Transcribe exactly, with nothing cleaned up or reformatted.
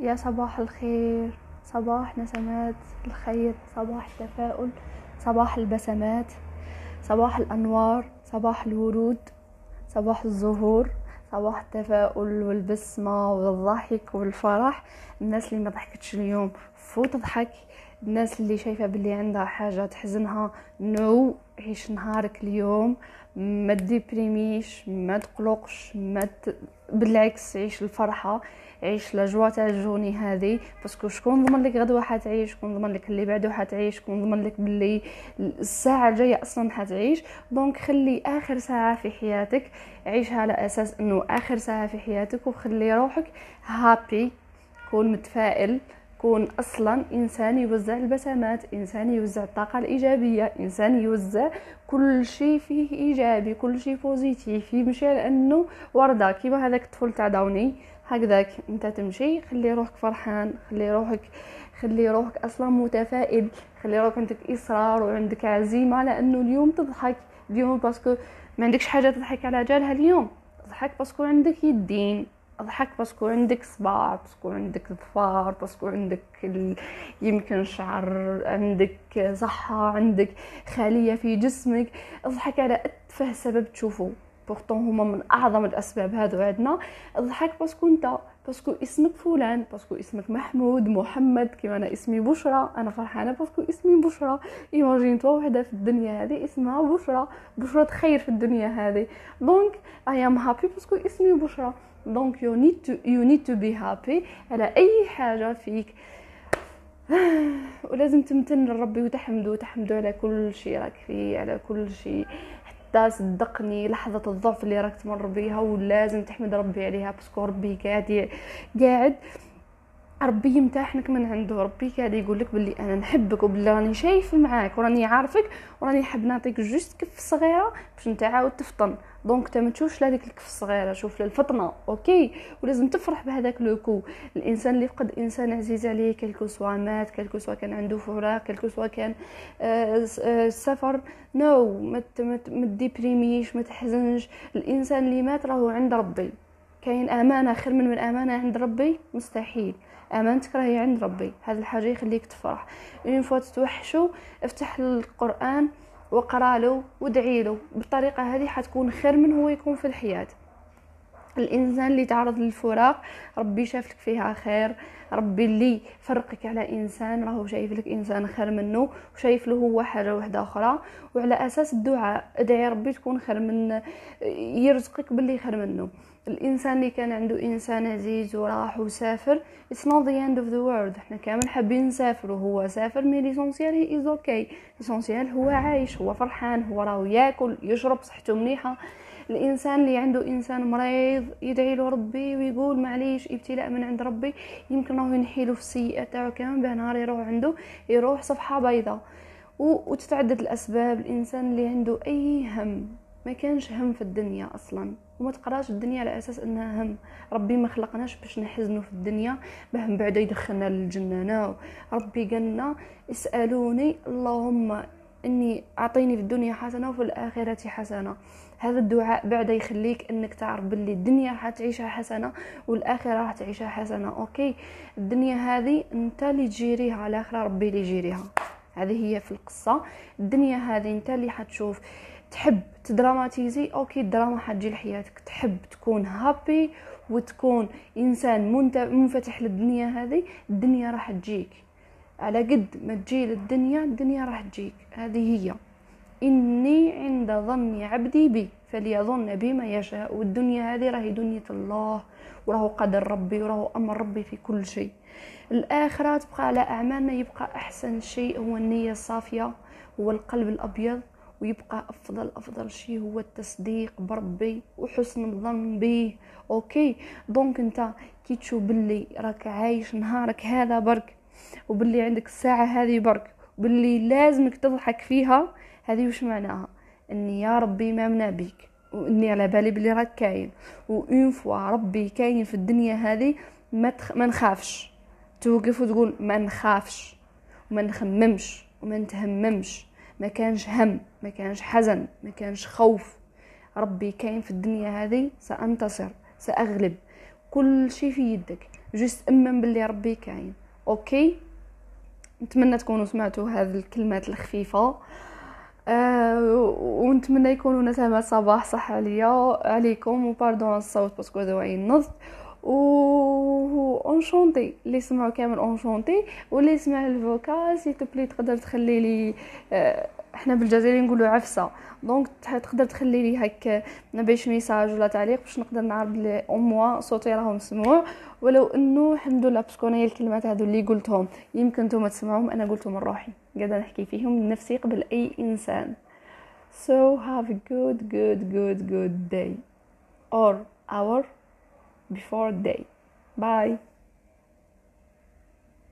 يا صباح الخير، صباح نسمات الخير، صباح التفاؤل، صباح البسمات، صباح الأنوار، صباح الورود، صباح الزهور، صباح التفاؤل والبسمة والضحك والفرح. الناس اللي ما ضحكتش اليوم فوت ضحك، الناس اللي شايفة باللي عندها حاجة تحزنها نو no. عيش نهارك اليوم، ما تديبريميش، ما تقلقش، ما ت... بالعكس عيش الفرحة، عيش لجوة تاع الجوني هذه، باسكو شكون ضمن لك غدوة حتعيش، شكون ضمن لك اللي بعده حتعيش، شكون ضمن لك باللي الساعة الجاية أصلا حتعيش. دونك خلي آخر ساعة في حياتك عيشها على أساس أنه آخر ساعة في حياتك، وخلي روحك هابي، كون متفائل، كون أصلا إنسان يوزع البسمات، إنسان يوزع الطاقة الإيجابية، إنسان يوزع كل شيء فيه إيجابي، كل شيء بوزيتيف، يمشي على أنه وردة كيما هذاك الطفل تاع داوني هكذاك. أنت تمشي خلي روحك فرحان، خلي روحك خلي روحك أصلا متفائل، خلي روحك عندك إصرار وعندك عزيمة على أنه اليوم تضحك. اليوم باسكو ما عندكش حاجة تضحك على جالها اليوم، تضحك باسكو عندك يدين، اضحك باسكو عندك صباع، باسكو عندك ظفار، باسكو عندك ال... يمكن شعر، عندك صحة، عندك خالية في جسمك. اضحك على أتفه سبب تشوفه، بورتون هما من أعظم الأسباب هادو عندنا. اضحك باسكو انت، باسكو اسمك فلان، باسكو اسمك محمود، محمد، كيما أنا اسمي بشرى، أنا فرحانة باسكو اسمي بشرى. إيماجين توا وحدة في الدنيا هذه اسمها بشرى، بشرى خير في الدنيا هذه. دونك أي أم هابي باسكو اسمي بشرى. دونك يو نيد تو يو نيد تو بي هابي على اي حاجه فيك، ولازم تمتن لربي وتحمده، تحمده على كل شيء راك فيه، على كل شيء، حتى صدقني لحظه الضعف اللي راك تمر بيها ولازم تحمد ربي عليها، باسكو ربي قاعد قاعد ربي يمتحنك من عنده، ربي قاعد يقول لك باللي انا نحبك وباللي راني شايف معاك وراني عارفك وراني حاب نعطيك جوست كف صغيره باش انت عاود تفطن. دونك تا ما تشوفش لهذيك الكف الصغيره، شوف للفطنه اوكي، ولازم تفرح بهذاك لوكو. الانسان اللي فقد انسان عزيز عليه، كلكو سوا مات، كلكو سوا كان عنده فراق، كلكو سوا كان السفر، نو no. ما تديبريميش، ما تحزنش، الانسان اللي مات راهو عند ربي. كاين امانه خير من من امانه عند ربي؟ مستحيل. امانتك راهي عند ربي، هذا الحاجه يخليك تفرح. اون فوا تتوحشوا افتح القران وقرا له وادعي له، بالطريقه هذه حتكون خير من هو يكون في الحياه. الانسان اللي تعرض للفراق ربي شافلك فيها خير، ربي اللي فرقك على انسان راهو شايف لك انسان خير منه وشايف له هو حاجه وحده اخرى، وعلى اساس الدعاء ادعي ربي تكون خير من، يرزقك باللي خير منه. الانسان اللي كان عنده انسان عزيز وراح وسافر it's not the end of the world، احنا كامل حابين نسافر وهو سافر، مي ليسونسيال is okay، ليسونسيال هو عايش، هو فرحان، هو راهو ياكل يشرب، صحته مليحه. الانسان اللي عنده انسان مريض يدعي له ربي ويقول معليش ابتلاء من عند ربي، يمكن راهو ينحيله في السيئه تاعو كامل باه نهار يروح عنده يروح صفحه بيضاء وتتعدد الاسباب. الانسان اللي عنده اي هم، ما كانش هم في الدنيا اصلا، وما تقراش الدنيا على اساس انها هم، ربي ما خلقناش باش نحزنوا في الدنيا باه من بعد يدخلنا للجنه. ربي قالنا اسالوني اللهم اني اعطيني في الدنيا حسنه وفي الاخره حسنه. هذا الدعاء بعد يخليك انك تعرف باللي الدنيا حتعيشها حسنه والاخره راح تعيشها حسنه. اوكي، الدنيا هذه انت اللي تجيريها، الاخره ربي اللي يجيريها. هذه هي في القصه، الدنيا هذه انت اللي حتشوف. تحب تدراماتيزي اوكي، الدراما حتجي لحياتك. تحب تكون هابي وتكون انسان منفتح للدنيا هذه، الدنيا راح تجيك. على قد ما تجي للدنيا الدنيا راح تجيك. هذه هي، اني عند ظن عبدي بي فليظن بي ما يشاء. والدنيا هذه راهي دنيا الله، وراهو قدر ربي، وراهو امر ربي في كل شيء. الاخره تبقى على اعمالنا، يبقى احسن شيء هو النيه الصافيه، هو القلب الابيض، ويبقى افضل افضل شيء هو التصديق بربي وحسن الظن به. اوكي، دونك انت كي تشوف باللي راك عايش نهارك هذا برك، وباللي عندك الساعه هذه برك، وباللي لازمك تضحك فيها، هذه وش معناها؟ اني يا ربي ما منا بيك، واني على بالي باللي راك كاين، وان فوا ربي كاين في الدنيا هذه ما تخ... ما نخافش. توقف وتقول ما نخافش وما نخممش وما نتهممش، ما كانش هم، ما كانش حزن، ما كانش خوف. ربي كاين في الدنيا هذه، سأنتصر، سأغلب، كل شيء في يدك. جوست امن باللي ربي كاين. اوكي، نتمنى تكونوا سمعتوا هذه الكلمات الخفيفه، أه ونتمنى يكونوا نسمات صباح صح عليا عليكم، وباردون الصوت باسكو دواعي النضج، و انشونتي اللي يسمعوا كامل انشونتي، واللي يسمع الفوكال سي تو بلي تقدر تخلي لي، أه احنا بالجزائري نقولوا عفسه، دونك تقدر تخلي لي هك نبيش ميساج ولا تعليق باش نقدر نعرض لي او موا صوتي راهم مسموع، ولو انه الحمد لله باسكو انا الكلمات هذو اللي قلتهم يمكن نتوما تسمعوهم، انا قلتهم من روحي، قاعده نحكي فيهم لنفسي قبل اي انسان. So have a good good good good day or hour before day. Bye.